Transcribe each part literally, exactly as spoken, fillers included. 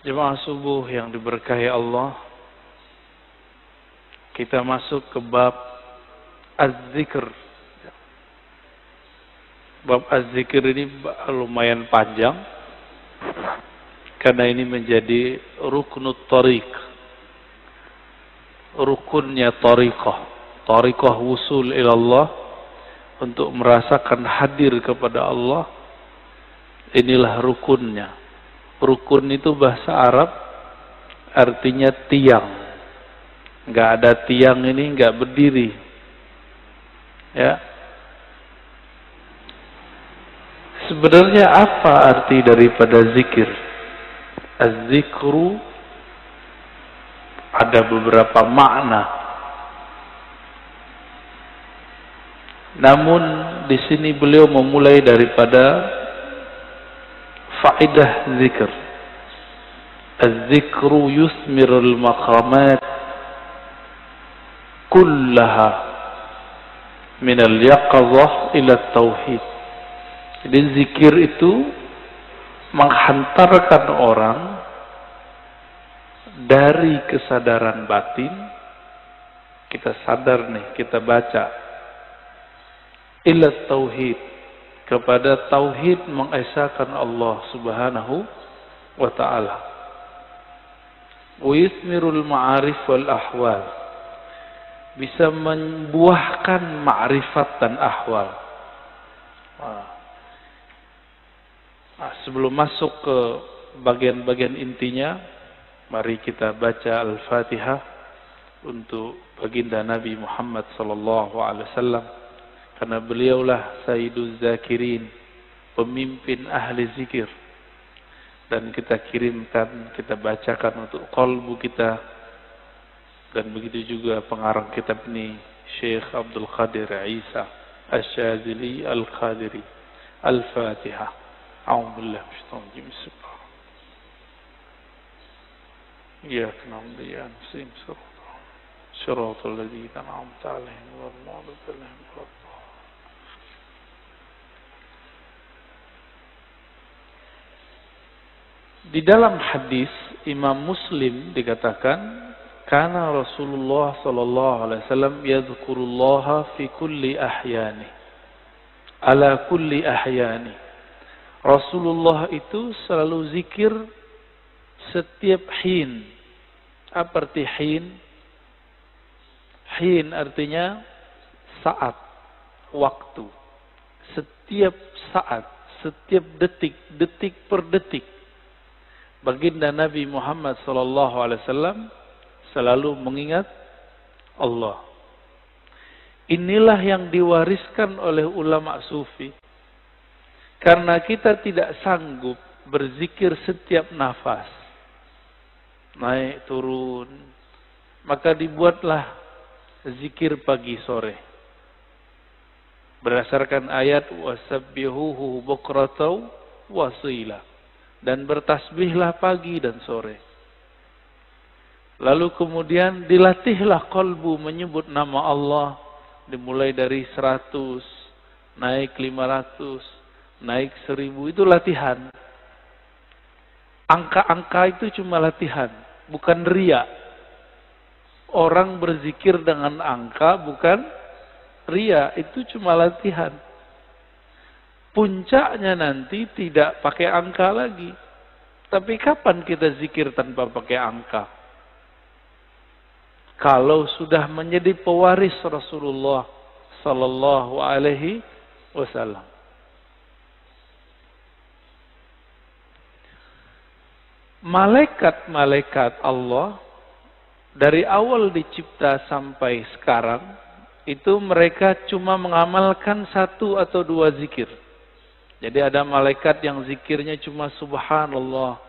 Jemaah subuh yang diberkahi Allah, kita masuk ke bab Az-Zikr. Bab Az-Zikr ini lumayan panjang karena ini menjadi ruknut thariq, rukunnya thariqah, thariqah wusul ilallah, untuk merasakan hadir kepada Allah. Inilah rukunnya. Rukun itu bahasa Arab artinya tiang. Nggak ada tiang ini nggak berdiri. Ya. Sebenarnya apa arti daripada zikir? Az-zikru ada beberapa makna. Namun di sini beliau memulai daripada fa'idah zikr. Az-zikru yusmirul maqamat kullaha minal yaqazah ila tauhid. Jadi zikir itu menghantarkan orang dari kesadaran batin. Kita sadar nih, kita baca ila tauhid, kepada tauhid, mengesahkan Allah Subhanahu wa ta'ala. Wa yusmirul ma'arif wal ahwal, bisa membuahkan ma'rifat dan ahwal. Nah, sebelum masuk ke bagian-bagian intinya, mari kita baca Al-Fatihah untuk baginda Nabi Muhammad sallallahu alaihi wasallam. Karena beliaulah Sayyiduz Zakirin, pemimpin ahli zikir. Dan kita kirimkan, kita bacakan untuk qalbu kita. Dan begitu juga pengarang kitab ini, Syekh Abdul Khadir Isa, Ash-Shazili Al-Khadiri. Al-Fatihah. A'udzubillahi minasyaitonir rajim. Ya kanam biya nafsim surah. Siratal ladzina an'amta 'alaihim ghairil maghdubi 'alaihim walad. Di dalam hadis Imam Muslim dikatakan, kana Rasulullah sallallahu alaihi wasallam yadhkurullaha fi kulli ahyani, ala kulli ahyani. Rasulullah itu selalu zikir setiap hin. Apa arti hin? Hin artinya saat, waktu. Setiap saat, setiap detik, detik per detik. Baginda Nabi Muhammad sallallahu alaihi wasallam selalu mengingat Allah. Inilah yang diwariskan oleh ulama sufi. Karena kita tidak sanggup berzikir setiap nafas, naik turun, maka dibuatlah zikir pagi sore. Berdasarkan ayat wasabbihuhu bukratan wasila. Dan bertasbihlah pagi dan sore. Lalu kemudian dilatihlah qalbu menyebut nama Allah. Dimulai dari seratus, naik lima ratus, naik seribu. Itu latihan. Angka-angka itu cuma latihan, bukan riya. Orang berzikir dengan angka bukan riya, itu cuma latihan. Puncaknya nanti tidak pakai angka lagi. Tapi kapan kita zikir tanpa pakai angka? Kalau sudah menjadi pewaris Rasulullah sallallahu alaihi wasallam. Malaikat-malaikat Allah dari awal dicipta sampai sekarang itu mereka cuma mengamalkan satu atau dua zikir. Jadi ada malaikat yang zikirnya cuma subhanallah.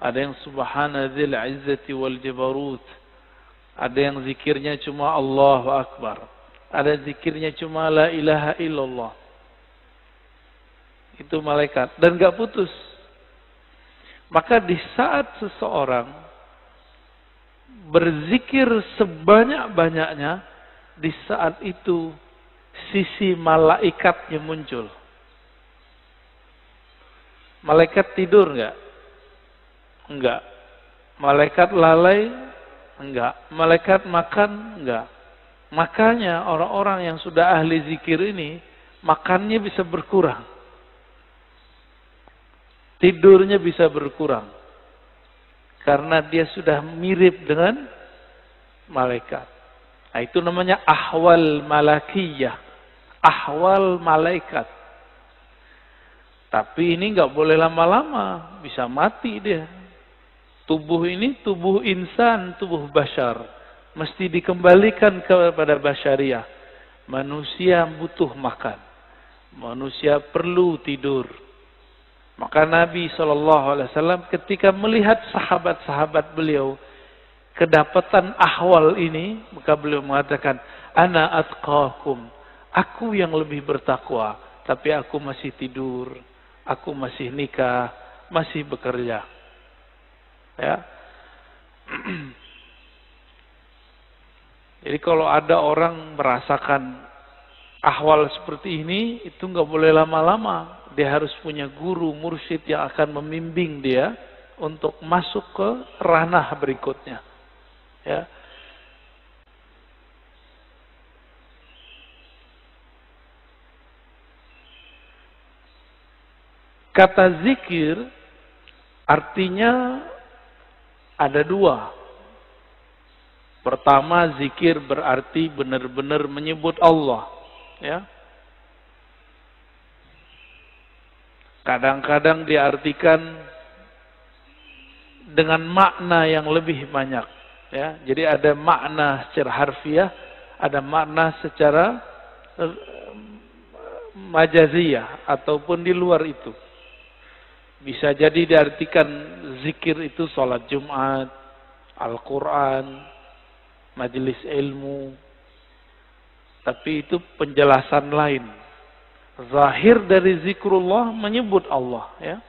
Ada yang subhana dzil izzati wal jabarut. Ada yang zikirnya cuma Allahu akbar. Ada zikirnya cuma la ilaha illallah. Itu malaikat dan enggak putus. Maka di saat seseorang berzikir sebanyak-banyaknya, di saat itu sisi malaikatnya muncul. Malaikat tidur enggak? Enggak. Malaikat lalai? Enggak. Malaikat makan? Enggak. Makanya orang-orang yang sudah ahli zikir ini, makannya bisa berkurang. Tidurnya bisa berkurang. Karena dia sudah mirip dengan malaikat. Nah, itu namanya ahwal malakiyah. Ahwal malaikat. Tapi ini nggak boleh lama-lama. Bisa mati dia. Tubuh ini tubuh insan, tubuh bashar. Mesti dikembalikan kepada basyariah. Manusia butuh makan. Manusia perlu tidur. Maka Nabi shallallahu alaihi wasallam ketika melihat sahabat-sahabat beliau kedapatan ahwal ini, maka beliau mengatakan, ana atqakum. Aku yang lebih bertakwa, tapi aku masih tidur, aku masih nikah, masih bekerja. Ya. Jadi kalau ada orang merasakan ahwal seperti ini, itu nggak boleh lama-lama. Dia harus punya guru, mursyid yang akan membimbing dia untuk masuk ke ranah berikutnya. Ya. Kata zikir artinya ada dua. Pertama, zikir berarti benar-benar menyebut Allah. Ya. Kadang-kadang diartikan dengan makna yang lebih banyak. Ya. Jadi ada makna secara harfiah, ada makna secara majaziyah ataupun di luar itu. Bisa jadi diartikan zikir itu sholat Jumat, Al-Quran, majelis ilmu. Tapi itu penjelasan lain. Zahir dari zikrullah menyebut Allah. Ya.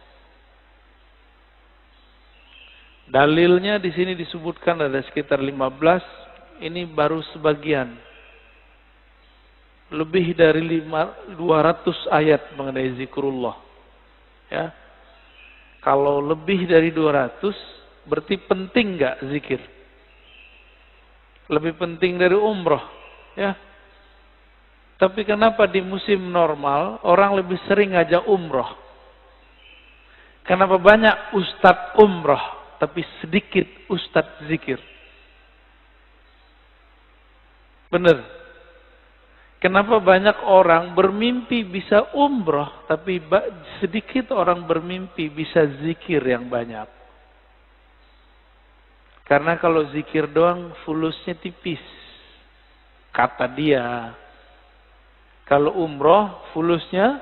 Dalilnya di sini disebutkan ada sekitar lima belas. Ini baru sebagian. Lebih dari dua ratus ayat mengenai zikrullah. Ya. Kalau lebih dari dua ratus, berarti penting nggak zikir? Lebih penting dari umroh, ya. Tapi kenapa di musim normal orang lebih sering ngajak umroh? Kenapa banyak ustadz umroh, tapi sedikit ustadz zikir? Bener. Kenapa banyak orang bermimpi bisa umroh, tapi sedikit orang bermimpi bisa zikir yang banyak? Karena kalau zikir doang, fulusnya tipis. Kata dia. Kalau umroh, fulusnya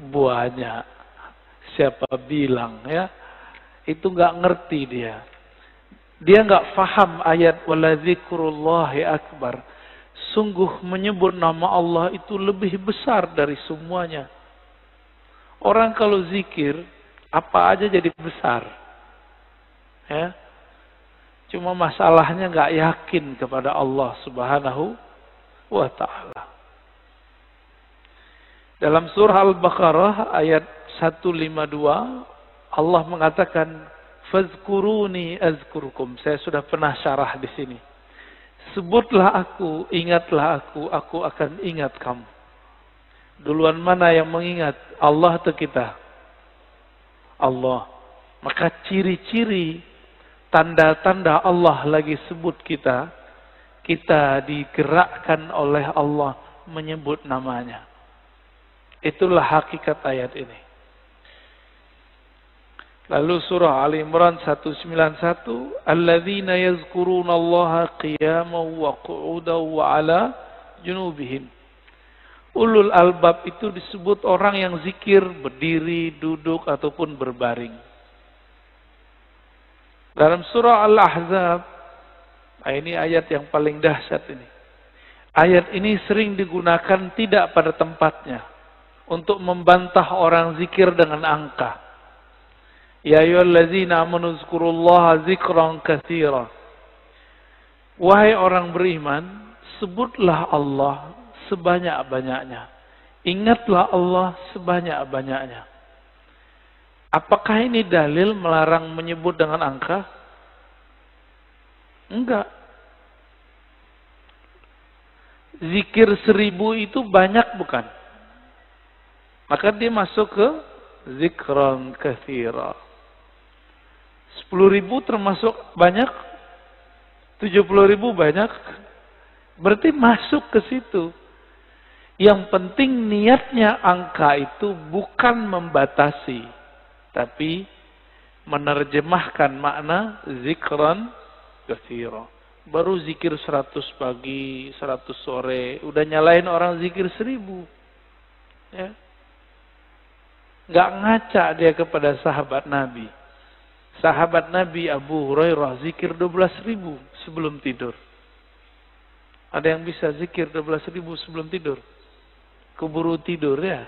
banyak. Siapa bilang, ya? Itu nggak ngerti dia. Dia nggak paham ayat wala dzikrullahi akbar. Sungguh menyebut nama Allah itu lebih besar dari semuanya. Orang kalau zikir, apa aja jadi besar. Ya. Cuma masalahnya nggak yakin kepada Allah subhanahu wa ta'ala. Dalam surah Al-Baqarah ayat seratus lima puluh dua, Allah mengatakan, fazkuruni azkurkum. Saya sudah pernah syarah di sini. Sebutlah aku, ingatlah aku, aku akan ingat kamu. Duluan mana yang mengingat? Allah atau kita? Allah. Maka ciri-ciri, tanda-tanda Allah lagi sebut kita, kita digerakkan oleh Allah menyebut namanya. Itulah hakikat ayat ini. Lalu surah Ali Imran seratus sembilan puluh satu, alladzina yazkurunallaha qiyaman wa qu'udan wa ala junubihim. Ulul albab itu disebut orang yang zikir berdiri, duduk ataupun berbaring. Dalam surah Al-Ahzab, ini ayat yang paling dahsyat ini. Ayat ini sering digunakan tidak pada tempatnya untuk membantah orang zikir dengan angka. Ya ayyuhallazina amanu dzkurullaha dzikran katsira. Wahai orang beriman, sebutlah Allah sebanyak-banyaknya. Ingatlah Allah sebanyak-banyaknya. Apakah ini dalil melarang menyebut dengan angka? Enggak. Zikir seribu itu banyak bukan? Maka dia masuk ke zikran kathira. Sepuluh ribu termasuk banyak? Tujuh puluh ribu banyak? Berarti masuk ke situ. Yang penting niatnya angka itu bukan membatasi, tapi menerjemahkan makna zikran kathira. Baru zikir seratus pagi, seratus sore, udah nyalain orang zikir seribu. Ya. Nggak ngaca dia kepada sahabat Nabi. Sahabat Nabi Abu Hurairah zikir dua belas ribu sebelum tidur. Ada yang bisa zikir dua belas ribu sebelum tidur? Keburu tidur ya.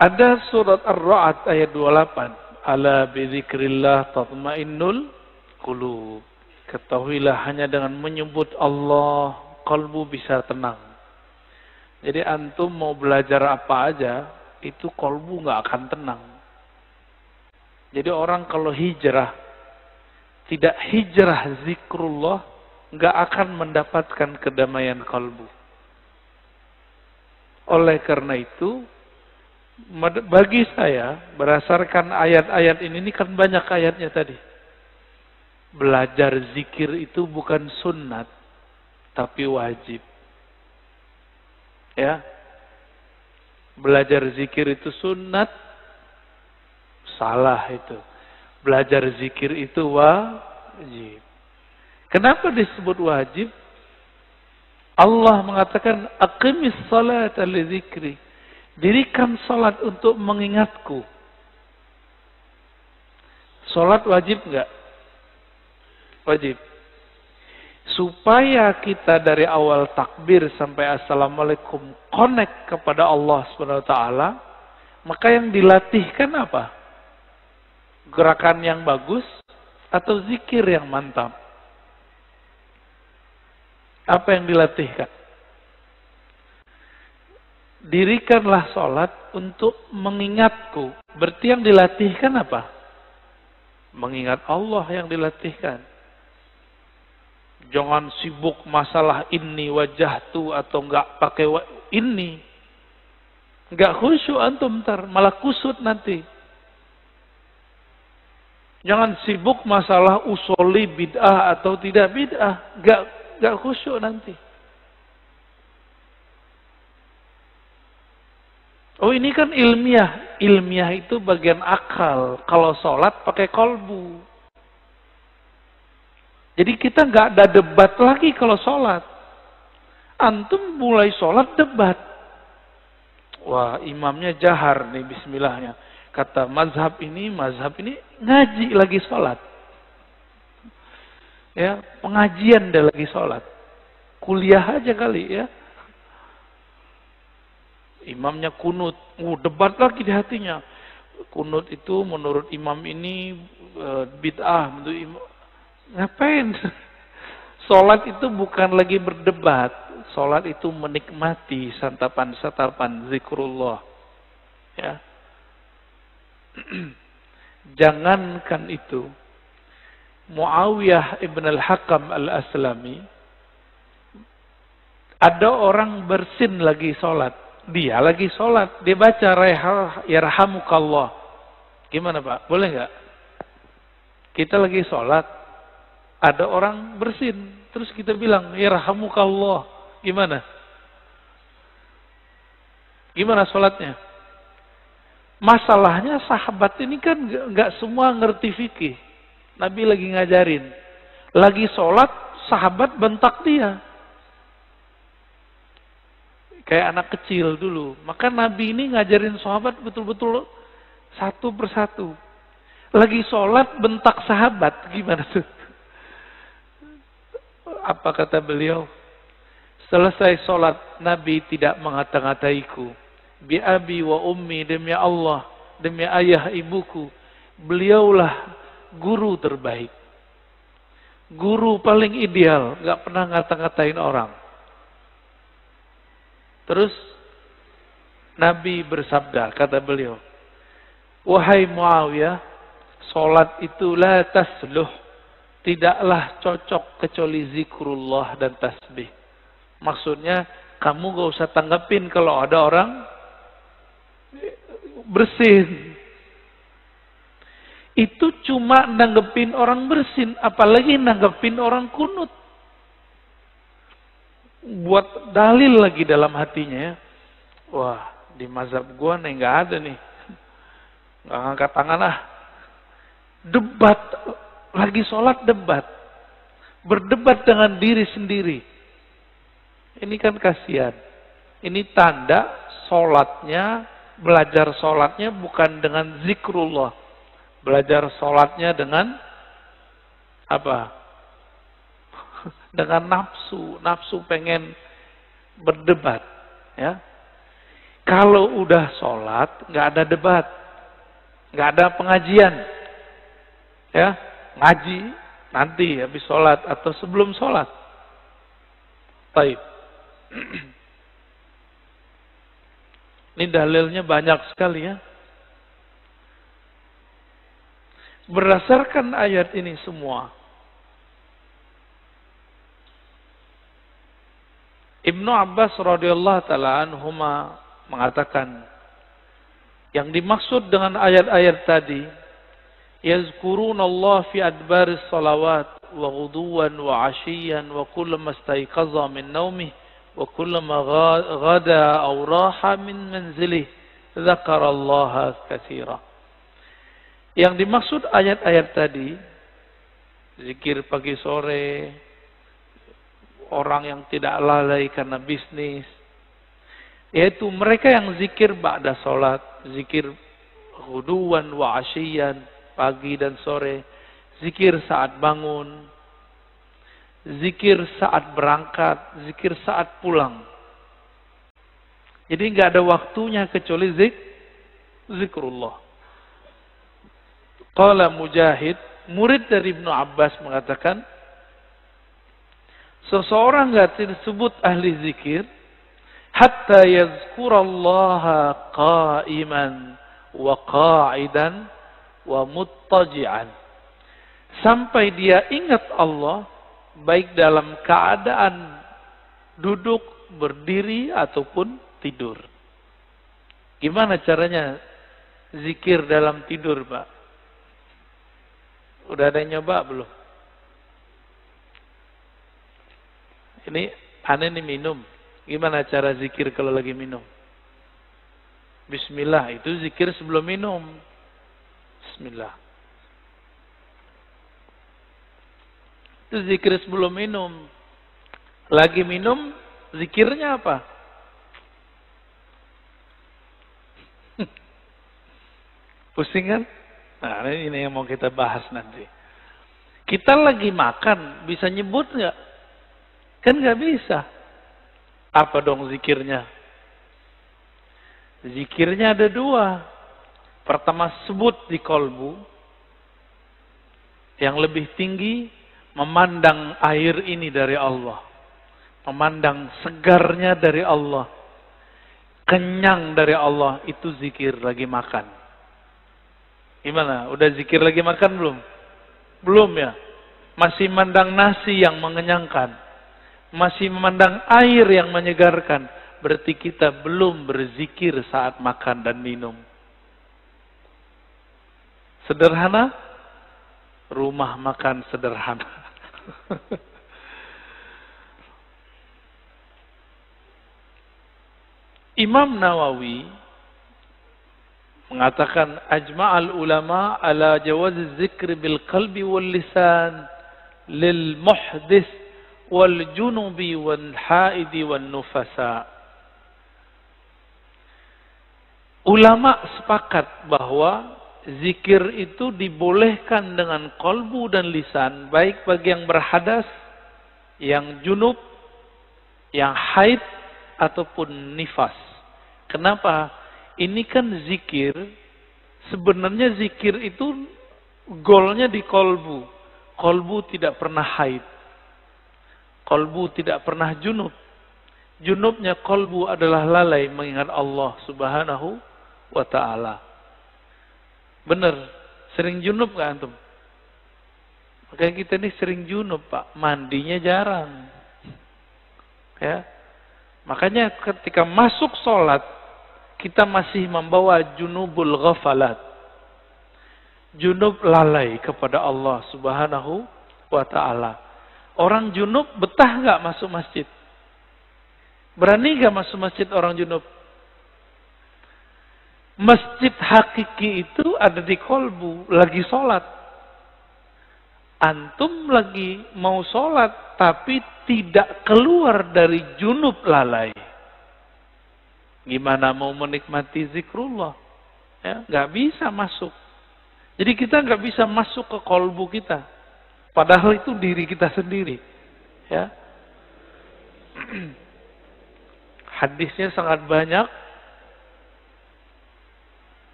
Ada surat Ar-Ra'd ayat dua puluh delapan. Ala bizikrillah tatma'innul qulub. Ketahuilah hanya dengan menyebut Allah kalbu bisa tenang. Jadi antum mau belajar apa aja, itu kalbu nggak akan tenang. Jadi orang kalau hijrah, tidak hijrah zikrullah, nggak akan mendapatkan kedamaian kalbu. Oleh karena itu, bagi saya, berdasarkan ayat-ayat ini, ini kan banyak ayatnya tadi. Belajar zikir itu bukan sunnat, tapi wajib. Ya, belajar zikir itu sunat, salah itu. Belajar zikir itu wajib. Kenapa disebut wajib? Allah mengatakan, aqimis salat li dzikri. Dirikan salat untuk mengingatku. Salat wajib enggak? Wajib. Supaya kita dari awal takbir sampai assalamualaikum connect kepada Allah subhanahu wa taala, maka yang dilatihkan apa? Gerakan yang bagus atau zikir yang mantap? Apa yang dilatihkan? Dirikanlah sholat untuk mengingatku. Berarti yang dilatihkan apa? Mengingat Allah yang dilatihkan. Jangan sibuk masalah ini wajah tu atau enggak pakai ini. Enggak khusyuk antum ntar, malah kusut nanti. Jangan sibuk masalah usoli bid'ah atau tidak bid'ah. Enggak, enggak khusyuk nanti. Oh ini kan ilmiah. Ilmiah itu bagian akal. Kalau sholat pakai kolbu. Jadi kita nggak ada debat lagi kalau sholat. Antum mulai sholat debat. Wah imamnya jahar nih bismillahnya. Kata mazhab ini, mazhab ini ngaji lagi sholat. Ya, pengajian dia lagi sholat. Kuliah aja kali ya. Imamnya kunut. Uh, debat lagi di hatinya. Kunut itu menurut imam ini uh, bid'ah. Menurut imam. Ngapain? Sholat itu bukan lagi berdebat. Sholat itu menikmati santapan-santapan zikrullah. Ya. Jangankan itu. Mu'awiyah Ibn al-Hakam al-Aslami. Ada orang bersin lagi sholat. Dia lagi sholat. Dia baca yarhamukallah. Gimana Pak? Boleh nggak? Kita lagi sholat. Ada orang bersin, terus kita bilang, yarhamukallah. Gimana? Gimana sholatnya? Masalahnya sahabat ini kan nggak semua ngerti fikih. Nabi lagi ngajarin. Lagi sholat, sahabat bentak dia. Kayak anak kecil dulu. Maka Nabi ini ngajarin sahabat betul-betul satu persatu. Lagi sholat, bentak sahabat. Gimana tuh? Apa kata beliau? Selesai sholat, Nabi tidak mengata-ngataiku. Bi abi wa ummi, demi Allah, demi ayah ibuku. Beliaulah guru terbaik. Guru paling ideal, gak pernah ngata-ngatain orang. Terus Nabi bersabda, kata beliau, "Wahai Mu'awiyah, solat itu la tasluh, tidaklah cocok kecuali zikrullah dan tasbih." Maksudnya, kamu gak usah tanggapin kalau ada orang bersin. Itu cuma nanggepin orang bersin, apalagi nanggepin orang kunut. Buat dalil lagi dalam hatinya, ya. Wah, di mazhab gua nih nggak ada nih, nggak angkat tangan ah. Debat, lagi sholat debat, berdebat dengan diri sendiri. Ini kan kasihan. Ini tanda sholatnya, belajar sholatnya bukan dengan zikrullah. Belajar sholatnya dengan apa? Dengan nafsu, nafsu pengen berdebat. Ya, kalau udah sholat nggak ada debat, nggak ada pengajian. Ya, ngaji nanti habis sholat atau sebelum sholat. Baik. Ini dalilnya banyak sekali ya. Berdasarkan ayat ini semua, Ibnu Abbas radhiyallahu taala anhuma mengatakan, yang dimaksud dengan ayat-ayat tadi, yazkurunallaha fi adbaris salawat wa ghuduwan wa ashiyan wa kullama istayqaza min naumih wa kullama ghada aw raha min manzilih dzakarallaha katsiran. Yang dimaksud ayat-ayat tadi, zikir pagi sore, orang yang tidak lalai karena bisnis, yaitu mereka yang zikir ba'da sholat, zikir ghuduwan wa asyian, pagi dan sore, zikir saat bangun, zikir saat berangkat, zikir saat pulang. Jadi nggak ada waktunya kecuali zik, zikrullah. Qala Mujahid, murid dari Ibnu Abbas mengatakan, seseorang gak disebut ahli zikir hatta yazkurallaha qa'iman wa qa'idan wa muttaji'an, sampai dia ingat Allah baik dalam keadaan duduk, berdiri ataupun tidur. Gimana caranya zikir dalam tidur, Pak? Udah ada yang nyoba belum? Ini aneh nih, minum. Gimana cara zikir kalau lagi minum? Bismillah, itu zikir sebelum minum. Bismillah. Itu zikir sebelum minum. Lagi minum, zikirnya apa? Pusing kan? Nah, ini yang mau kita bahas nanti. Kita lagi makan, bisa nyebut nggak? Kan nggak bisa. Apa dong zikirnya? Zikirnya ada dua. Pertama, sebut di kolbu. Yang lebih tinggi, memandang air ini dari Allah. Memandang segarnya dari Allah. Kenyang dari Allah, itu zikir lagi makan. Gimana? Udah zikir lagi makan belum? Belum ya? Masih mandang nasi yang mengenyangkan. Masih memandang air yang menyegarkan. Berarti kita belum berzikir saat makan dan minum. Sederhana? Rumah makan sederhana. Imam Nawawi mengatakan, ajma'al ulama ala jawaz zikri bil qalbi wal lisan lil muhdis wal junubi wal haidi wal nufasa. Ulama sepakat bahwa zikir itu dibolehkan dengan kolbu dan lisan, baik bagi yang berhadas, yang junub, yang haid ataupun nifas. Kenapa? Ini kan zikir, sebenarnya zikir itu golnya di kolbu. Kolbu tidak pernah haid. Kolbu tidak pernah junub. junubnya kolbu adalah lalai mengingat Allah subhanahu wa ta'ala. Benar, sering junub gak antum? Makanya kita ini sering junub pak, mandinya jarang. Ya, makanya ketika masuk sholat, kita masih membawa junubul ghafalat. Junub lalai kepada Allah subhanahu wa ta'ala. Orang junub betah gak masuk masjid? Berani gak masuk masjid orang junub? Masjid hakiki itu ada di kolbu, lagi sholat. Antum lagi mau sholat, tapi tidak keluar dari junub lalai. Gimana mau menikmati zikrullah? Ya, gak bisa masuk. Jadi kita gak bisa masuk ke kolbu kita. Padahal itu diri kita sendiri. Ya. Hadisnya sangat banyak.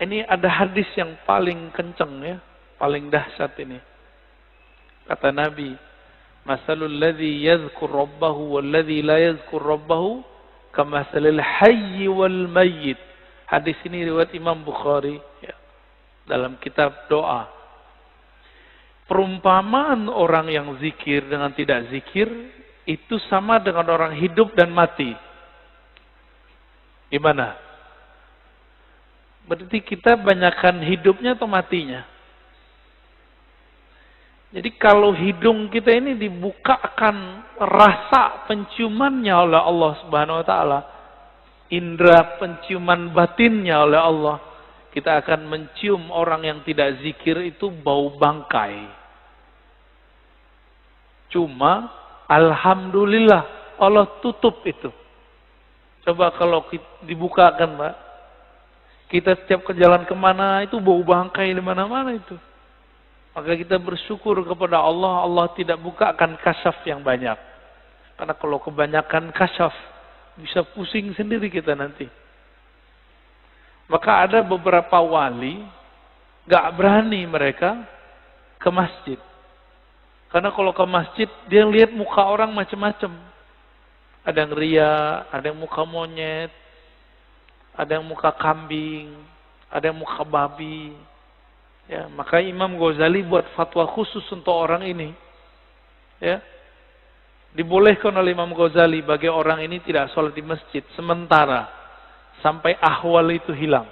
Ini ada hadis yang paling kenceng ya, paling dahsyat ini. Kata Nabi, "Masalul ladzi yadhkur rabbahu wal ladzi la yadhkur rabbahu kamasalil hayy wal mayyit." Hadis ini riwayat Imam Bukhari ya, dalam kitab doa. Perumpamaan orang yang zikir dengan tidak zikir itu sama dengan orang hidup dan mati. Gimana? Berarti kita banyakkan hidupnya atau matinya? Jadi kalau hidung kita ini dibukakan rasa penciumannya oleh Allah Subhanahu wa taala, indera penciuman batinnya oleh Allah, kita akan mencium orang yang tidak zikir itu bau bangkai. Cuma alhamdulillah Allah tutup itu. Coba kalau dibukakan pak, kita setiap ke jalan kemana itu bau bangkai di mana-mana itu. Maka kita bersyukur kepada Allah, Allah tidak bukakan kasyaf yang banyak. Karena kalau kebanyakan kasyaf bisa pusing sendiri kita nanti. Maka ada beberapa wali gak berani mereka ke masjid. Karena kalau ke masjid, dia lihat muka orang macam-macam. Ada yang ria, ada yang muka monyet, ada yang muka kambing, ada yang muka babi. Ya, maka Imam Ghazali buat fatwa khusus untuk orang ini. Ya, dibolehkan oleh Imam Ghazali bagi orang ini tidak sholat di masjid sementara sampai ahwal itu hilang.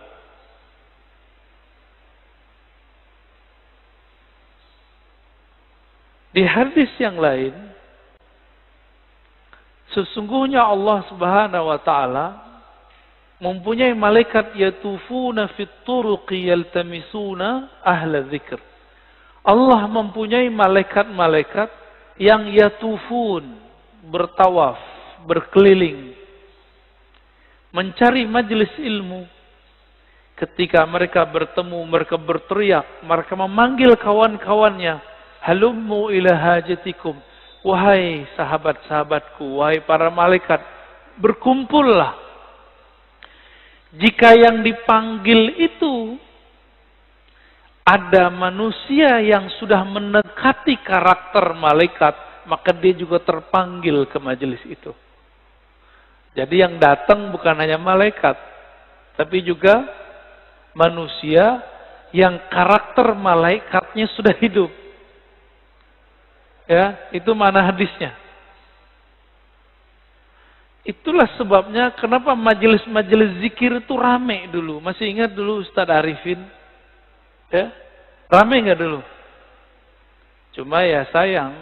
Di hadis yang lain, sesungguhnya Allah Subhanahu wa taala mempunyai malaikat yatufuna fit turuqi yaltamisuna ahla dzikr. Allah mempunyai malaikat-malaikat yang yatufun, bertawaf, berkeliling mencari majelis ilmu. Ketika mereka bertemu, mereka berteriak, mereka memanggil kawan-kawannya. Halummu ila hajatikum, wahai sahabat-sahabatku, wahai para malaikat, berkumpullah. Jika yang dipanggil itu ada manusia yang sudah mendekati karakter malaikat, maka dia juga terpanggil ke majelis itu. Jadi yang datang bukan hanya malaikat, tapi juga manusia yang karakter malaikatnya sudah hidup. Ya, itu mana hadisnya? Itulah sebabnya kenapa majelis-majelis zikir itu rame dulu. Masih ingat dulu Ustaz Arifin? Ya, rame nggak dulu? Cuma ya sayang,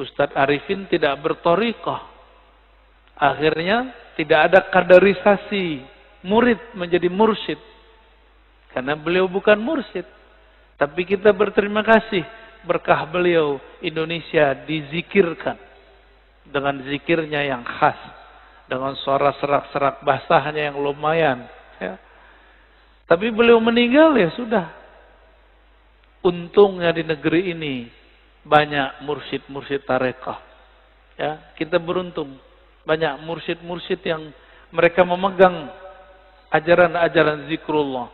Ustaz Arifin tidak berthariqah. Akhirnya tidak ada kaderisasi murid menjadi mursyid. Karena beliau bukan mursyid. Tapi kita berterima kasih. Berkah beliau, Indonesia dizikirkan dengan zikirnya yang khas, dengan suara serak-serak basahnya yang lumayan. Ya. Tapi beliau meninggal ya sudah. Untungnya di negeri ini banyak mursyid-mursyid tarekah. Ya, kita beruntung banyak mursyid-mursyid yang mereka memegang ajaran-ajaran zikrullah.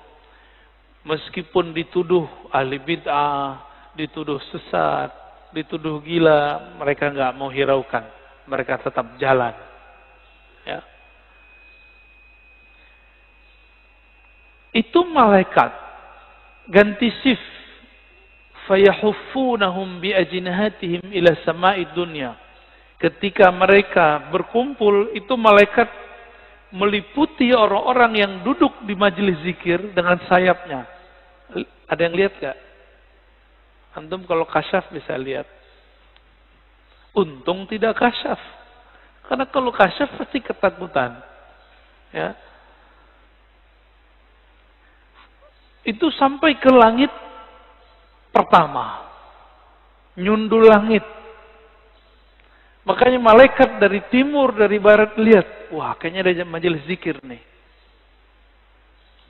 Meskipun dituduh ahli bid'ah, dituduh sesat, dituduh gila, mereka nggak mau hiraukan. mereka tetap jalan. Ya. Itu malaikat ganti shift, fayahuffunahum bi ajnihatihim ila sama'id dunya. Ketika mereka berkumpul, itu malaikat meliputi orang-orang yang duduk di majelis zikir dengan sayapnya. Ada yang lihat gak? Antum kalau kasyaf bisa lihat. Untung tidak kasyaf. Karena kalau kasyaf pasti ketakutan. Ya. Itu sampai ke langit pertama. Nyundul langit. Makanya malaikat dari timur, dari barat lihat, wah kayaknya ada majelis zikir nih.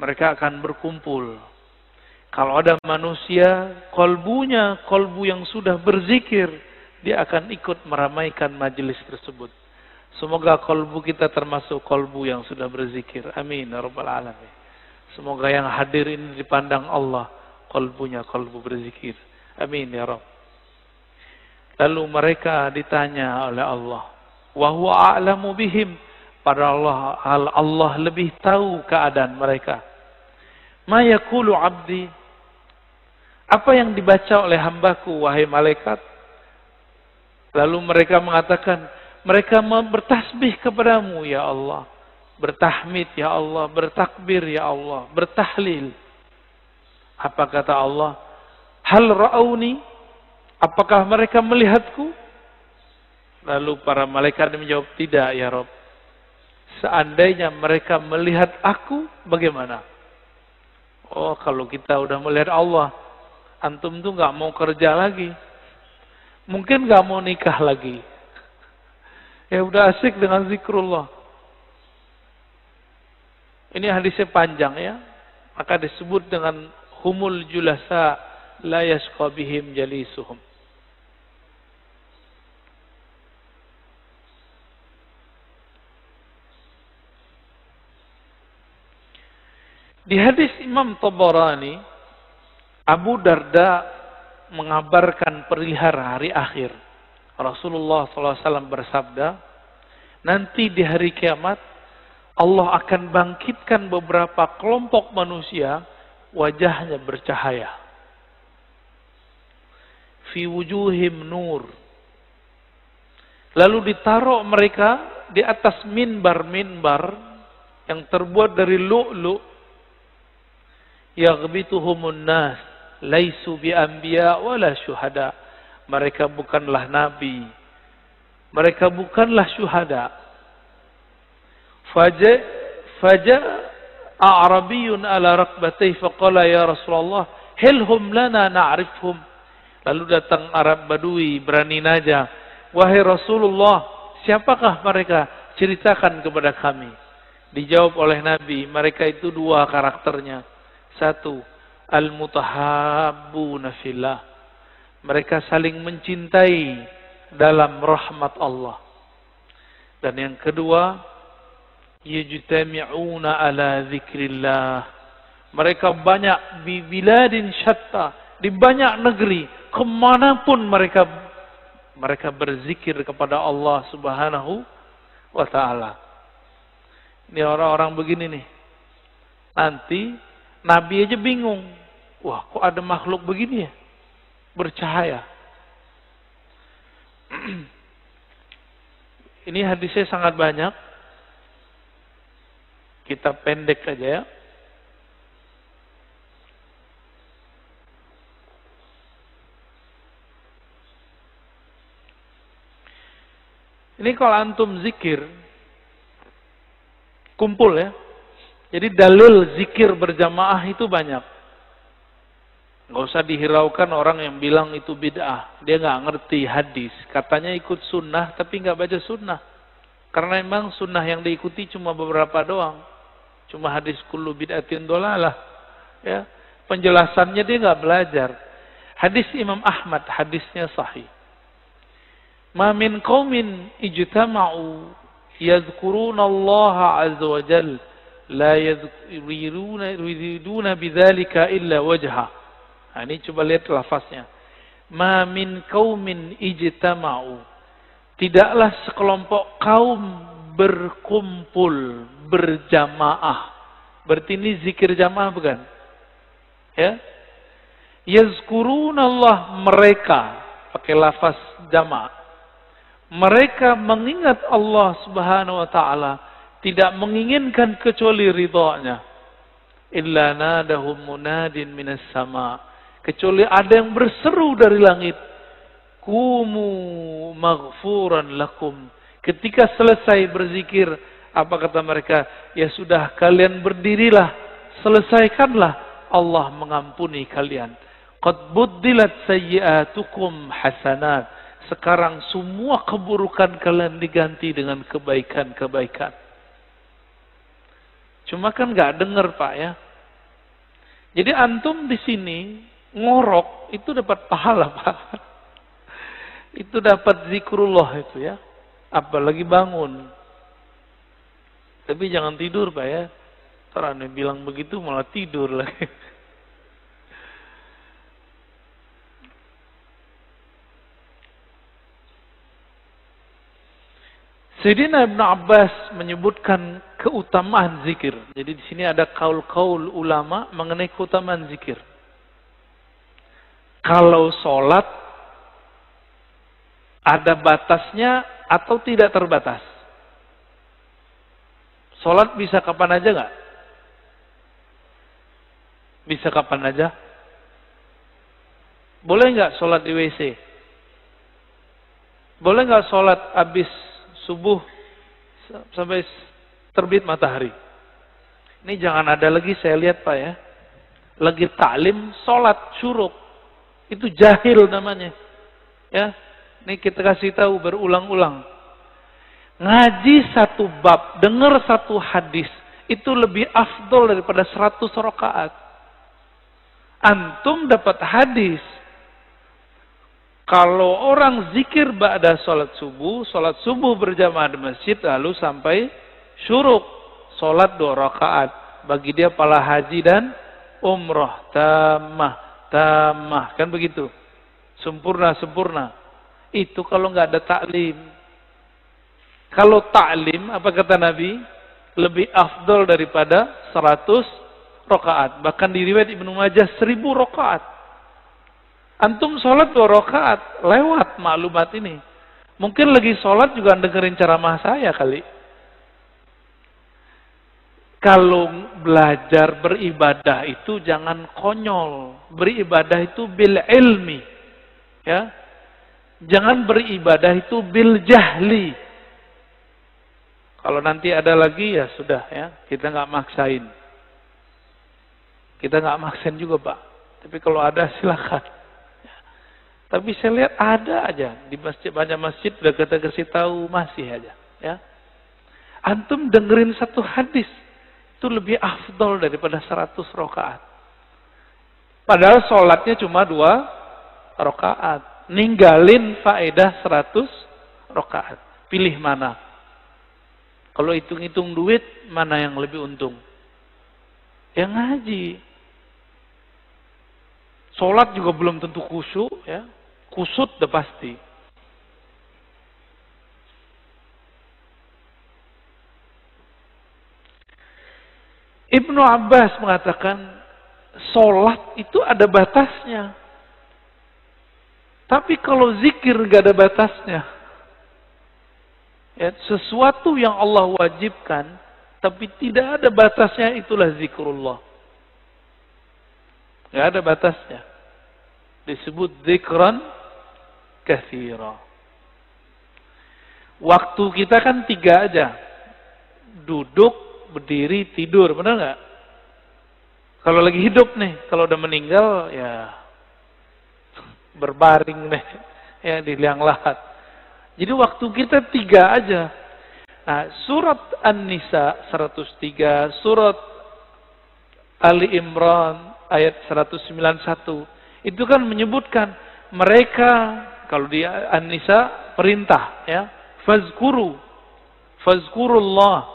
Mereka akan berkumpul. Kalau ada manusia, kolbunya, kolbu yang sudah berzikir, dia akan ikut meramaikan majelis tersebut. Semoga kolbu kita termasuk kolbu yang sudah berzikir. Amin. Rabbal alamin. Semoga yang hadir ini dipandang Allah, kolbunya kolbu berzikir. Amin ya Rabb. Lalu mereka ditanya oleh Allah, wa huwa a'lamu bihim, padahal Allah lebih tahu keadaan mereka. Ma yaqulu 'abdi, apa yang dibaca oleh hambaku wahai malaikat? Lalu mereka mengatakan, mereka bertasbih kepadamu ya Allah, bertahmid ya Allah, bertakbir ya Allah, bertahlil. Apa kata Allah? Hal ra'auni, apakah mereka melihatku? Lalu para malaikat menjawab, tidak ya Rabb. Seandainya mereka melihat aku, bagaimana? Oh, kalau kita udah melihat Allah, antum tuh gak mau kerja lagi. Mungkin gak mau nikah lagi. Ya udah asik dengan zikrullah. Ini hadisnya panjang ya. Maka disebut dengan humul julasa la yasqa bihim jalisuhum. Di hadis Imam Tabarani, Abu Darda mengabarkan perihal hari akhir. Rasulullah shallallahu alaihi wasallam bersabda, nanti di hari kiamat Allah akan bangkitkan beberapa kelompok manusia, wajahnya bercahaya. Fi wujuhim nur. Lalu ditaruh mereka di atas minbar-minbar yang terbuat dari lu'lu'. Yaghbituhumun nas laisu bi anbiya wala syuhada, mereka bukanlah nabi, mereka bukanlah syuhada. Faja faja a'rabiyyun ala raqbatayhi faqala ya Rasulullah hilhum lana na'rifhum. Lalu datang Arab Badui berani naja, wahai Rasulullah, siapakah mereka, ceritakan kepada kami. Dijawab oleh Nabi, mereka itu dua karakternya. Satu, al-mutahabbuna fillah, mereka saling mencintai dalam rahmat Allah. Dan yang kedua, yajtami'una ala dzikrillah, mereka banyak di biladin syatta, di banyak negeri, kemanapun mereka mereka berzikir kepada Allah Subhanahu wa taala. Ini orang-orang begini nih, nanti Nabi aja bingung. Wah, kok ada makhluk begini ya? Bercahaya. Ini hadisnya sangat banyak. Kita pendek aja ya. Ini kalau antum zikir, kumpul ya. Jadi dalil zikir berjamaah itu banyak. Nggak usah dihiraukan orang yang bilang itu bid'ah. Dia nggak ngerti hadis. Katanya ikut sunnah tapi nggak baca sunnah. Karena memang sunnah yang diikuti cuma beberapa doang. Cuma hadis kullu bid'atin dolalah. Ya, penjelasannya dia nggak belajar. Hadis Imam Ahmad, hadisnya sahih. Ma min qaumin ijtama'u yadhkurunallaha azza wa jalla. La yuriduna bidzalika illa wajha. Nah, ini coba lihat lafaznya. Ma min qaumin ijtama'u. tidaklah sekelompok kaum berkumpul, berjamaah. Berarti ini zikir jamaah bukan? Ya. Yazkurunallah, mereka pakai lafaz jamaah. Mereka mengingat Allah Subhanahu wa taala, tidak menginginkan kecuali ridha-Nya. Illa nadahum munadin minas sama. Kecuali ada yang berseru dari langit. Kumu maghfuran lakum. Ketika selesai berzikir, apa kata mereka? Ya sudah, kalian berdirilah, selesaikanlah, Allah mengampuni kalian. Qad buddilat sayyi'atukum hasanat. Sekarang semua keburukan kalian diganti dengan kebaikan-kebaikan. Cuma kan nggak dengar Pak ya. Jadi antum di sini ngorok itu dapat pahala Pak. Itu dapat zikrullah itu ya. Apalagi bangun. Tapi jangan tidur Pak ya. Terane bilang begitu malah tidur lagi. Sayyidina Ibnu Abbas menyebutkan keutamaan zikir. Jadi di sini ada kaul-kaul ulama mengenai keutamaan zikir. Kalau sholat ada batasnya atau tidak terbatas? Sholat bisa kapan aja nggak? Bisa kapan aja? Boleh nggak sholat di W C? Boleh nggak sholat habis subuh sampai terbit matahari? Ini jangan ada lagi saya lihat Pak ya. Lagi taklim sholat syuruk. Itu jahil namanya. Ya, ini kita kasih tahu berulang-ulang. Ngaji satu bab, dengar satu hadis, itu lebih afdol daripada seratus rakaat. Antum dapat hadis. Kalau orang zikir ba'da sholat subuh, sholat subuh berjamaah di masjid, lalu sampai syuruk, sholat dua rakaat. Bagi dia pahala haji dan umrah, tamah, tamah. Kan begitu. Sempurna, sempurna. Itu kalau nggak ada taklim. Kalau ta'lim, apa kata Nabi? Lebih afdol daripada seratus rokaat. Bahkan diriwayat Ibnu Majah seribu rokaat. Antum sholat dua rokaat, lewat maklumat ini. Mungkin lagi sholat juga dengerin ceramah saya kali. Kalau belajar beribadah itu jangan konyol. Beribadah itu bil ilmi. Ya. Jangan beribadah itu bil jahli. Kalau nanti ada lagi ya sudah ya, kita nggak maksain. Kita nggak maksain juga Pak. Tapi kalau ada silakan. Ya. Tapi saya lihat ada aja di masjid, banyak masjid udah kita kasih tahu masih aja. Ya. Antum dengerin satu hadis itu lebih afdol daripada seratus rakaat. Padahal sholatnya cuma dua rakaat. Ninggalin faedah seratus rakaat. Pilih mana? Kalau hitung-hitung duit, mana yang lebih untung? Ya ngaji. Sholat juga belum tentu khusyuk, ya. Kusut udah pasti. Ibnu Abbas mengatakan, sholat itu ada batasnya. Tapi kalau zikir gak ada batasnya. Ya, sesuatu yang Allah wajibkan tapi tidak ada batasnya, itulah zikrullah. Tidak ada batasnya, disebut zikran katsira. Waktu kita kan tiga aja, duduk, berdiri, tidur, benar nggak? Kalau lagi hidup nih, kalau udah meninggal ya berbaring nih ya di liang lahat. Jadi waktu kita tiga aja. Nah, surat An-Nisa seratus tiga, surat Ali Imran ayat seratus sembilan puluh satu. Itu kan menyebutkan mereka, kalau di An-Nisa perintah ya, fazkuru, fazkurullah.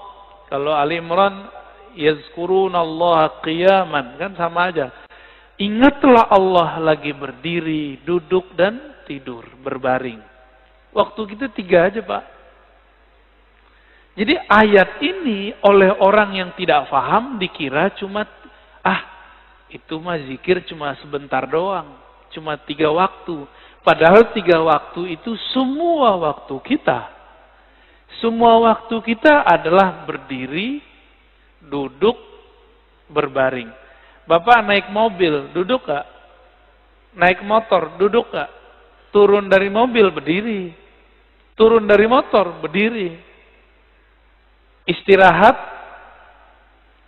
Kalau Ali Imran yazkurunallaha qiyaman, kan sama aja. Ingatlah Allah lagi berdiri, duduk dan tidur, berbaring. Waktu kita tiga aja, Pak. Jadi ayat ini oleh orang yang tidak paham dikira cuma, ah itu mah zikir cuma sebentar doang. Cuma tiga waktu. Padahal tiga waktu itu semua waktu kita. Semua waktu kita adalah berdiri, duduk, berbaring. Bapak naik mobil, duduk gak? Naik motor, duduk gak? Turun dari mobil, berdiri. Turun dari motor, berdiri. Istirahat,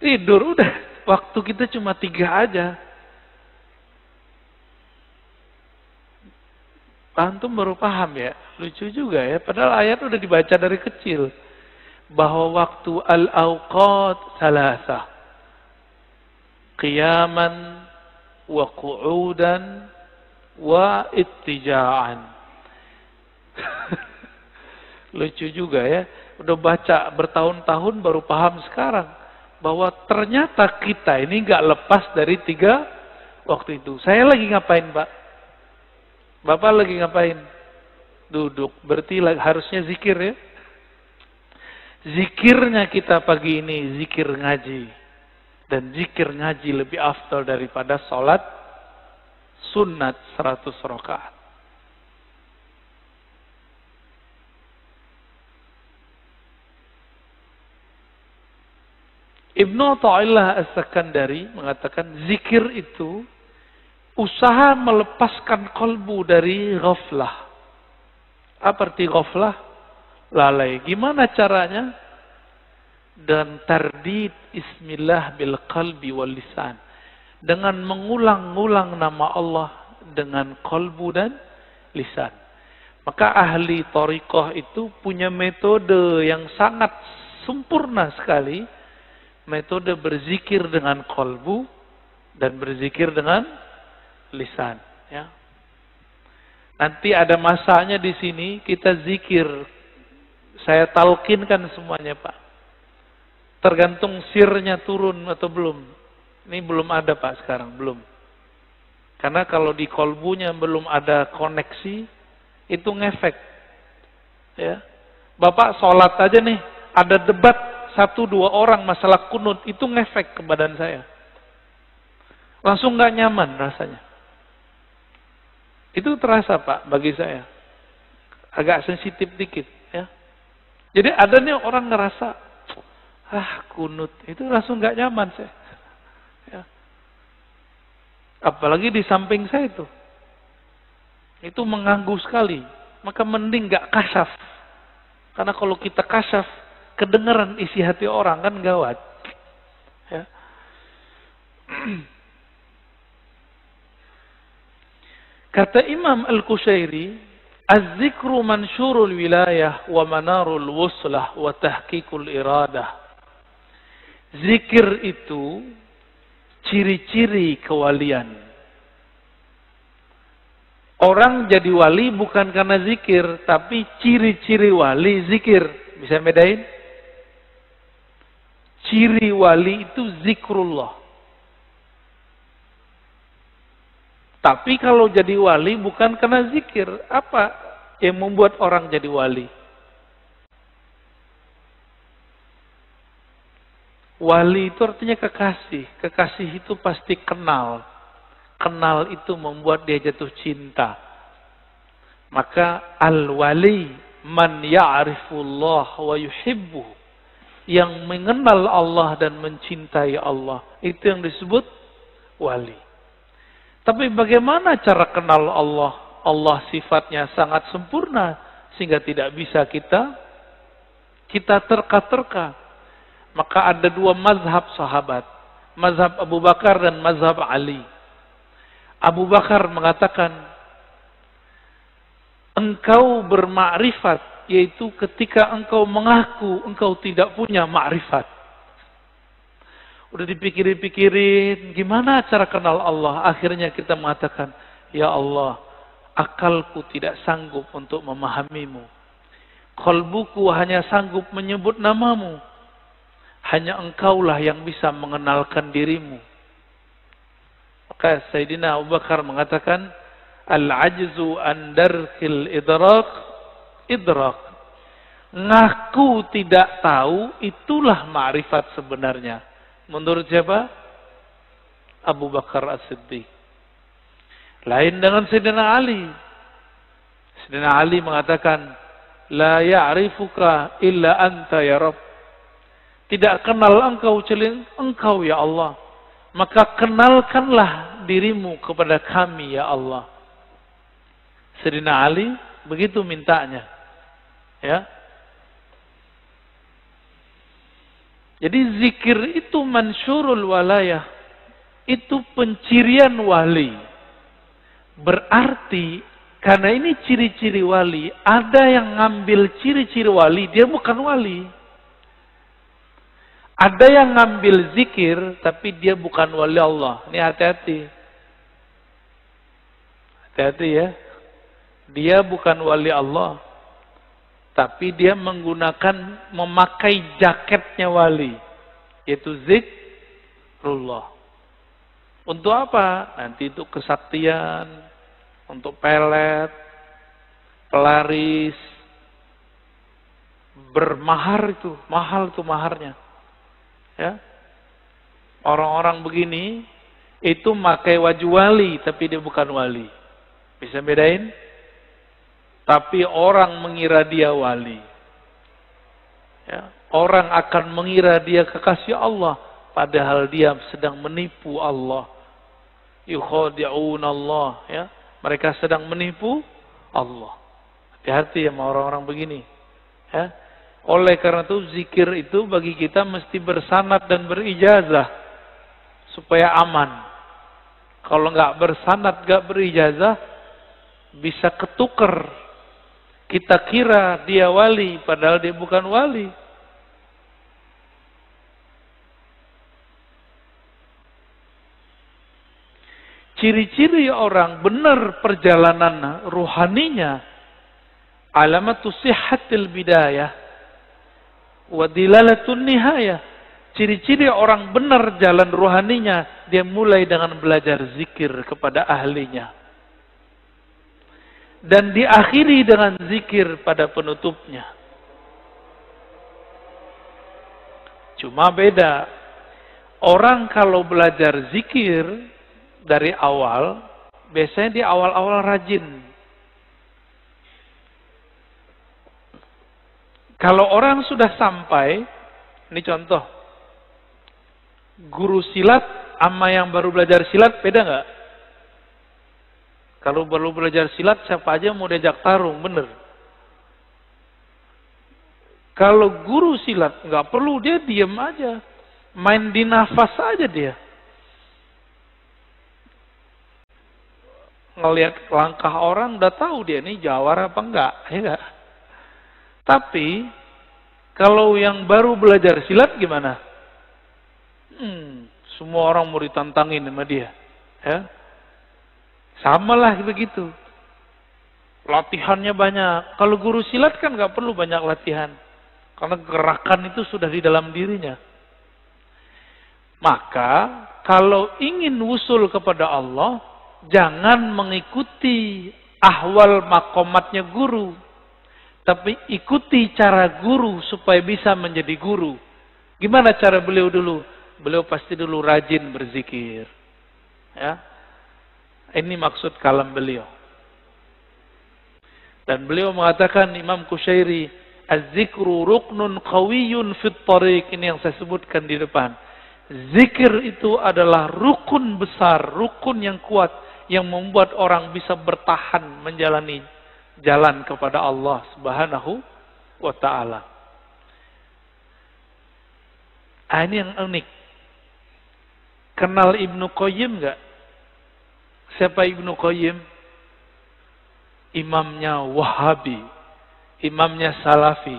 tidur, udah. Waktu kita cuma tiga aja. Antum baru paham ya, lucu juga ya. Padahal ayat udah dibaca dari kecil. Bahwa waktu al-awqat salasah. Qiyaman, wa qu'udan, wa ittija'an. Lucu juga ya. Udah baca bertahun-tahun baru paham sekarang bahwa ternyata kita ini nggak lepas dari tiga waktu itu. Saya lagi ngapain, Pak? Bapak lagi ngapain? Duduk. Berarti harusnya zikir ya. Zikirnya kita pagi ini zikir ngaji, dan zikir ngaji lebih afdal daripada sholat sunat seratus rakaat. Ibnu Athaillah As-Sakandari mengatakan zikir itu usaha melepaskan kolbu dari ghaflah. Apa arti ghaflah? Lalai. Gimana caranya? Dan tardid ismillah bil qalbi wal lisan. Dengan mengulang-ulang nama Allah dengan kolbu dan lisan. Maka ahli thariqah itu punya metode yang sangat sempurna sekali. Metode berzikir dengan kolbu dan berzikir dengan lisan. Ya. Nanti ada masanya di sini kita zikir. Saya talkinkan semuanya, Pak. Tergantung sirnya turun atau belum. Ini belum ada, Pak, sekarang. Belum. Karena kalau di kolbunya belum ada koneksi, itu ngefek. Ya. Bapak sholat aja nih. Ada debat. Satu dua orang masalah kunut itu ngefek ke badan saya. Langsung nggak nyaman rasanya. Itu terasa, Pak, bagi saya. Agak sensitif dikit ya. Jadi ada nih orang ngerasa ah kunut itu langsung nggak nyaman saya. Ya. Apalagi di samping saya itu. Itu mengganggu sekali. Maka mending nggak kasyaf. Karena kalau kita kasyaf kedengeran isi hati orang kan gawat. Ya. Kata Imam Al-Qusyairi, Az-Zikru mansyurul wilayah wa manarul wuslah wa tahqiqul iradah. Zikir itu ciri-ciri kewalian. Orang jadi wali bukan karena zikir, tapi ciri-ciri wali zikir. Bisa bedain? Ciri wali itu zikrullah. Tapi kalau jadi wali bukan karena zikir. Apa yang membuat orang jadi wali? Wali itu artinya kekasih. Kekasih itu pasti kenal. Kenal itu membuat dia jatuh cinta. Maka al-wali man ya'rifullah wa yuhibbuh. Yang mengenal Allah dan mencintai Allah. Itu yang disebut wali. Tapi bagaimana cara kenal Allah? Allah sifatnya sangat sempurna. Sehingga tidak bisa kita kita terka-terka. Maka ada dua mazhab sahabat. Mazhab Abu Bakar dan mazhab Ali. Abu Bakar mengatakan, engkau bermakrifat. Yaitu ketika engkau mengaku engkau tidak punya ma'rifat. Udah dipikir-pikirin gimana cara kenal Allah. Akhirnya kita mengatakan, ya Allah, akalku tidak sanggup untuk memahamimu. Qalbuku hanya sanggup menyebut namamu. Hanya engkaulah yang bisa mengenalkan dirimu. Maka Sayyidina Abu Bakar mengatakan, al-ajzu an darkil idrak idrak. Ngaku tidak tahu, itulah ma'rifat sebenarnya. Menurut siapa? Abu Bakar As-Siddiq. Lain dengan Sayyidina Ali. Sayyidina Ali mengatakan, la ya'rifuka illa anta ya Rabb. Tidak kenal engkau kecuali engkau ya Allah. Maka kenalkanlah dirimu kepada kami ya Allah. Sayyidina Ali begitu mintanya. Ya. Jadi zikir itu mansyurul walayah. Itu pencirian wali. Berarti karena ini ciri-ciri wali, ada yang ngambil ciri-ciri wali, dia bukan wali. Ada yang ngambil zikir, tapi dia bukan wali Allah. Ini hati-hati. Hati-hati ya. Dia bukan wali Allah. Tapi dia menggunakan, memakai jaketnya wali. Yaitu zikrullah. Untuk apa? Nanti itu kesaktian. Untuk pelet. Pelaris. Bermahar itu. Mahal itu maharnya. Ya. Orang-orang begini itu pakai wajah wali tapi dia bukan wali. Bisa bedain? Tapi orang mengira dia wali. Ya. Orang akan mengira dia kekasih Allah padahal dia sedang menipu Allah. Yukhadi'un Allah, ya. Mereka sedang menipu Allah. Hati-hati sama orang-orang begini. Ya. Oleh karena itu zikir itu bagi kita mesti bersanad dan berijazah supaya aman. Kalau nggak bersanad, nggak berijazah, bisa ketuker. Kita kira dia wali, padahal dia bukan wali. Ciri-ciri orang benar perjalanan ruhaninya, alamatu sihhatil bidayah wa dilalatun nihayah. Ciri-ciri orang benar jalan rohaninya, dia mulai dengan belajar zikir kepada ahlinya. Dan diakhiri dengan zikir pada penutupnya. Cuma beda. Orang kalau belajar zikir dari awal, biasanya di awal-awal rajin. Kalau orang sudah sampai, ini contoh, guru silat sama yang baru belajar silat beda nggak? Kalau baru belajar silat siapa aja mau diajak tarung, bener. Kalau guru silat nggak perlu, dia diem aja, main di nafas aja dia, ngelihat langkah orang udah tahu dia ini jawara apa enggak, ya enggak? Tapi kalau yang baru belajar silat gimana? Hmm, semua orang mau ditantangin sama dia. Ya. Sama lah begitu. Latihannya banyak. Kalau guru silat kan nggak perlu banyak latihan. Karena gerakan itu sudah di dalam dirinya. Maka kalau ingin wusul kepada Allah, jangan mengikuti ahwal makomatnya guru. Tapi ikuti cara guru supaya bisa menjadi guru. Gimana cara beliau dulu? Beliau pasti dulu rajin berzikir. Ya. Ini maksud kalam beliau. Dan beliau mengatakan Imam Qusyairi, az-zikru ruknun qawiyun fit thariq. Ini yang saya sebutkan di depan. Zikir itu adalah rukun besar, rukun yang kuat yang membuat orang bisa bertahan menjalani jalan kepada Allah Subhanahu wa Ta'ala. Ah, ini yang unik. Kenal Ibnu Qayyim nggak? Siapa Ibnu Qayyim? Imamnya Wahabi, imamnya Salafi.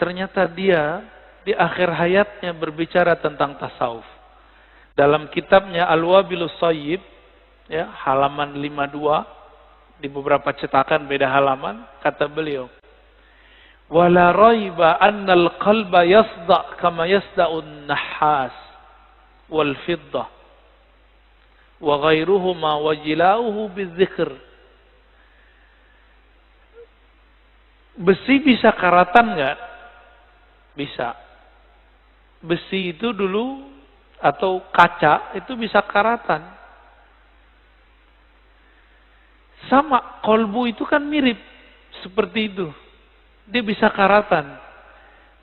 Ternyata dia di akhir hayatnya berbicara tentang tasawuf. Dalam kitabnya Al-Wabilus Sayyib, ya, halaman lima puluh dua, di beberapa cetakan beda halaman, kata beliau, wala raiba annal qalba yasda' kama yasda'un nahas wal fiddah wa ghairuhuma wa jila'uhu bizikr. Besi bisa karatan nggak? Bisa. Besi itu dulu atau kaca itu bisa karatan. Sama kolbu itu kan mirip seperti itu. Dia bisa karatan.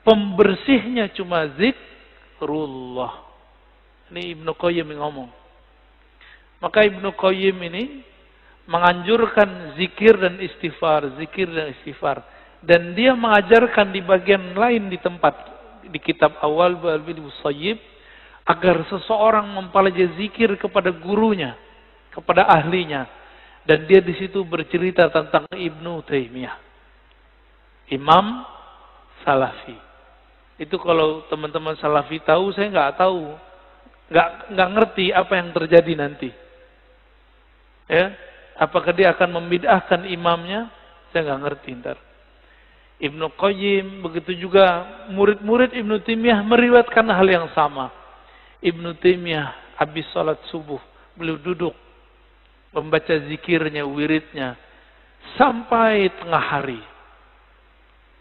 Pembersihnya cuma zikrullah. Ini Ibnu Qayyim yang ngomong. Maka Ibnu Qayyim ini menganjurkan zikir dan istighfar, zikir dan istighfar. Dan dia mengajarkan di bagian lain di tempat, di kitab awal, agar seseorang mempelajari zikir kepada gurunya, kepada ahlinya. Dan dia di situ bercerita tentang Ibnu Taimiyah, imam salafi. Itu kalau teman-teman salafi tahu, saya nggak tahu, nggak nggak ngerti apa yang terjadi nanti. Ya, apakah dia akan membid'ahkan imamnya? Saya nggak ngerti ntar. Ibnu Qayyim, begitu juga murid-murid Ibnu Taimiyah meriwayatkan hal yang sama. Ibnu Taimiyah habis sholat subuh, beliau duduk membaca zikirnya, wiridnya sampai tengah hari.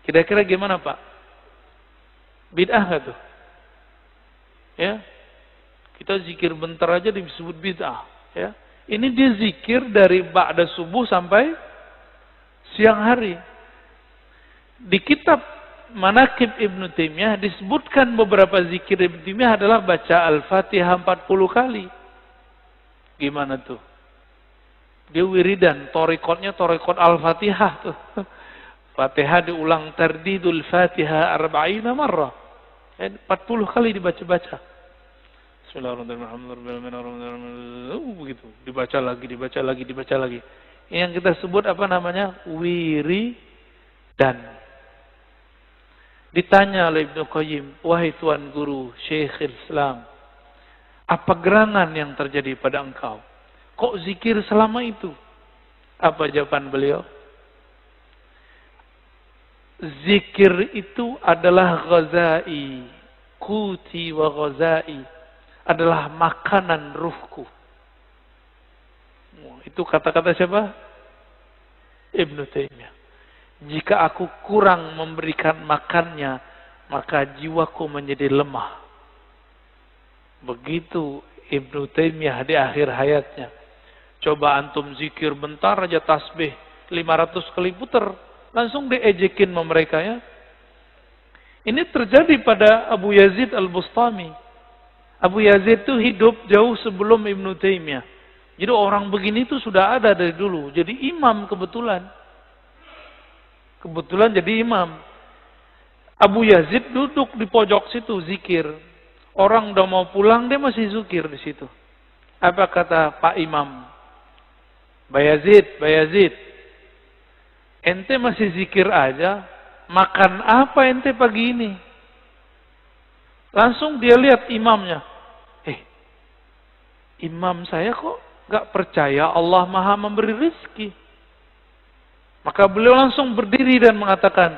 Kira-kira gimana Pak? Bid'ah nggak tuh? Ya, kita zikir bentar aja disebut bid'ah. Ya, ini dia zikir dari ba'da subuh sampai siang hari. Di kitab Manaqib Ibnu Taimiyah disebutkan beberapa zikir Ibnu Taimiyah adalah baca Al-Fatihah empat puluh kali. Gimana tuh? Dia wiridan, thariqatnya thariqat Al-Fatihah tuh. Fatihah diulang tardidul Fatihah arba'ina marrah. empat puluh kali dibaca-baca. Bismillahirrahmanirrahim. Begitu, dibaca lagi, dibaca lagi, dibaca lagi. Ini yang kita sebut apa namanya? Wiridan. Ditanya oleh Ibnu Qayyim, wahai Tuan Guru, Syekh Islam, apa gerangan yang terjadi pada engkau? Kok zikir selama itu? Apa jawaban beliau? Zikir itu adalah ghazai, kuti wa ghazai, adalah makanan ruhku. Itu kata-kata siapa? Ibnu Taimiyah. Jika aku kurang memberikan makannya, maka jiwaku menjadi lemah. Begitu Ibnu Taimiyah di akhir hayatnya. Coba antum zikir bentar aja tasbih lima ratus kali puter, langsung diejekin sama mereka ya. Ini terjadi pada Abu Yazid Al-Bustami. Abu Yazid itu hidup jauh sebelum Ibnu Taimiyah. Jadi orang begini itu sudah ada dari dulu. Jadi imam kebetulan. Kebetulan jadi imam. Abu Yazid duduk di pojok situ zikir. Orang udah mau pulang dia masih zikir di situ. Apa kata Pak Imam? Bayazid, Bayazid. Ente masih zikir aja. Makan apa ente pagi ini? Langsung dia lihat imamnya. Eh, imam saya kok gak percaya Allah Maha Memberi Rizki. Maka beliau langsung berdiri dan mengatakan,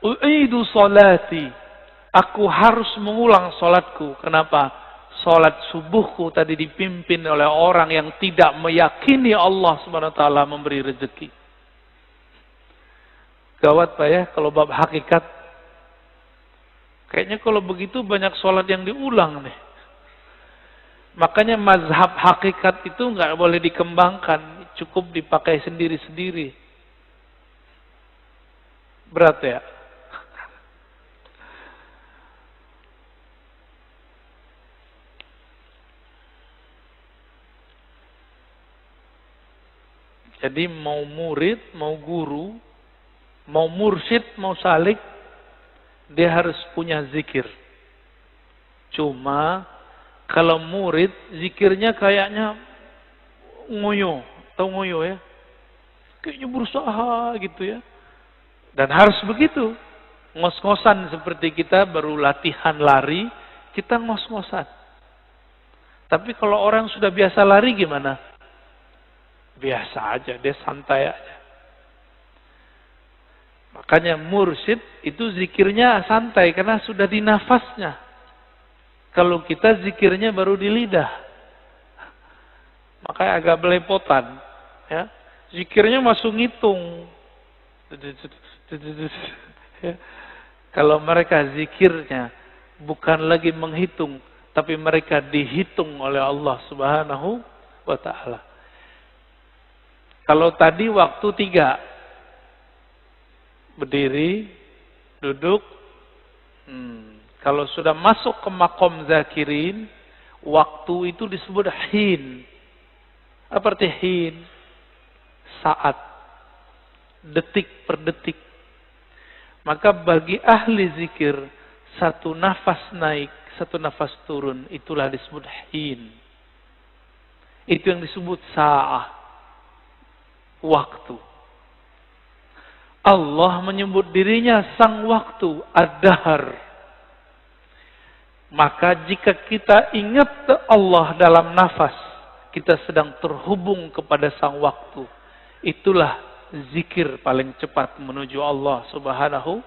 U'idu salati, aku harus mengulang salatku. Kenapa? Salat subuhku tadi dipimpin oleh orang yang tidak meyakini Allah subhanahu wa taala memberi rezeki. Gawat Pak ya, kalau bab hakikat. Kayaknya kalau begitu banyak salat yang diulang nih. Makanya mazhab hakikat itu nggak boleh dikembangkan, cukup dipakai sendiri-sendiri. Berat ya. Jadi mau murid, mau guru, mau mursyid, mau salik, dia harus punya zikir. Cuma kalau murid zikirnya kayaknya ngoyo, atau ngoyo ya. Kayaknya berusaha gitu ya. Dan harus begitu. Ngos-ngosan seperti kita baru latihan lari, kita ngos-ngosan. Tapi kalau orang sudah biasa lari gimana? Biasa aja, dia santai aja. Makanya mursyid itu zikirnya santai karena sudah di nafasnya. Kalau kita zikirnya baru di lidah. Makanya agak belepotan. Ya. Zikirnya masuk ngitung. Ya. Kalau mereka zikirnya bukan lagi menghitung, tapi mereka dihitung oleh Allah Subhanahu wa Ta'ala. Kalau tadi waktu tiga, berdiri, duduk, hmm. kalau sudah masuk ke makom zakirin, waktu itu disebut hin. Apa arti hin? Saat, detik per detik. Maka bagi ahli zikir, satu nafas naik, satu nafas turun, itulah disebut hin. Itu yang disebut sa'ah, waktu. Allah menyebut dirinya sang waktu, ad-dahr. Maka jika kita ingat Allah dalam nafas, kita sedang terhubung kepada sang waktu. Itulah zikir paling cepat menuju Allah Subhanahu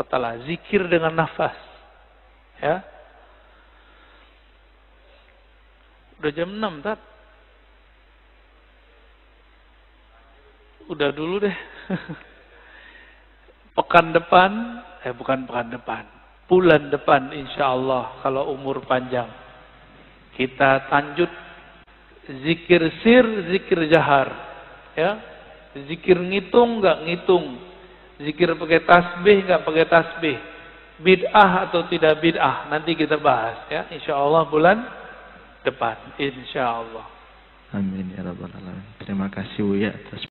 wa Ta'ala. Zikir dengan nafas. Ya. Udah jam enam, Tat. Udah dulu deh. Pekan depan, eh bukan pekan depan. Bulan depan insya Allah kalau umur panjang. Kita lanjut zikir sir, zikir jahar. Ya. Zikir ngitung nggak ngitung, zikir pakai tasbih nggak pakai tasbih, bid'ah atau tidak bid'ah nanti kita bahas ya, insya Allah bulan depan, insya Allah. Amin ya rabbal alamin. Terima kasih Buya atas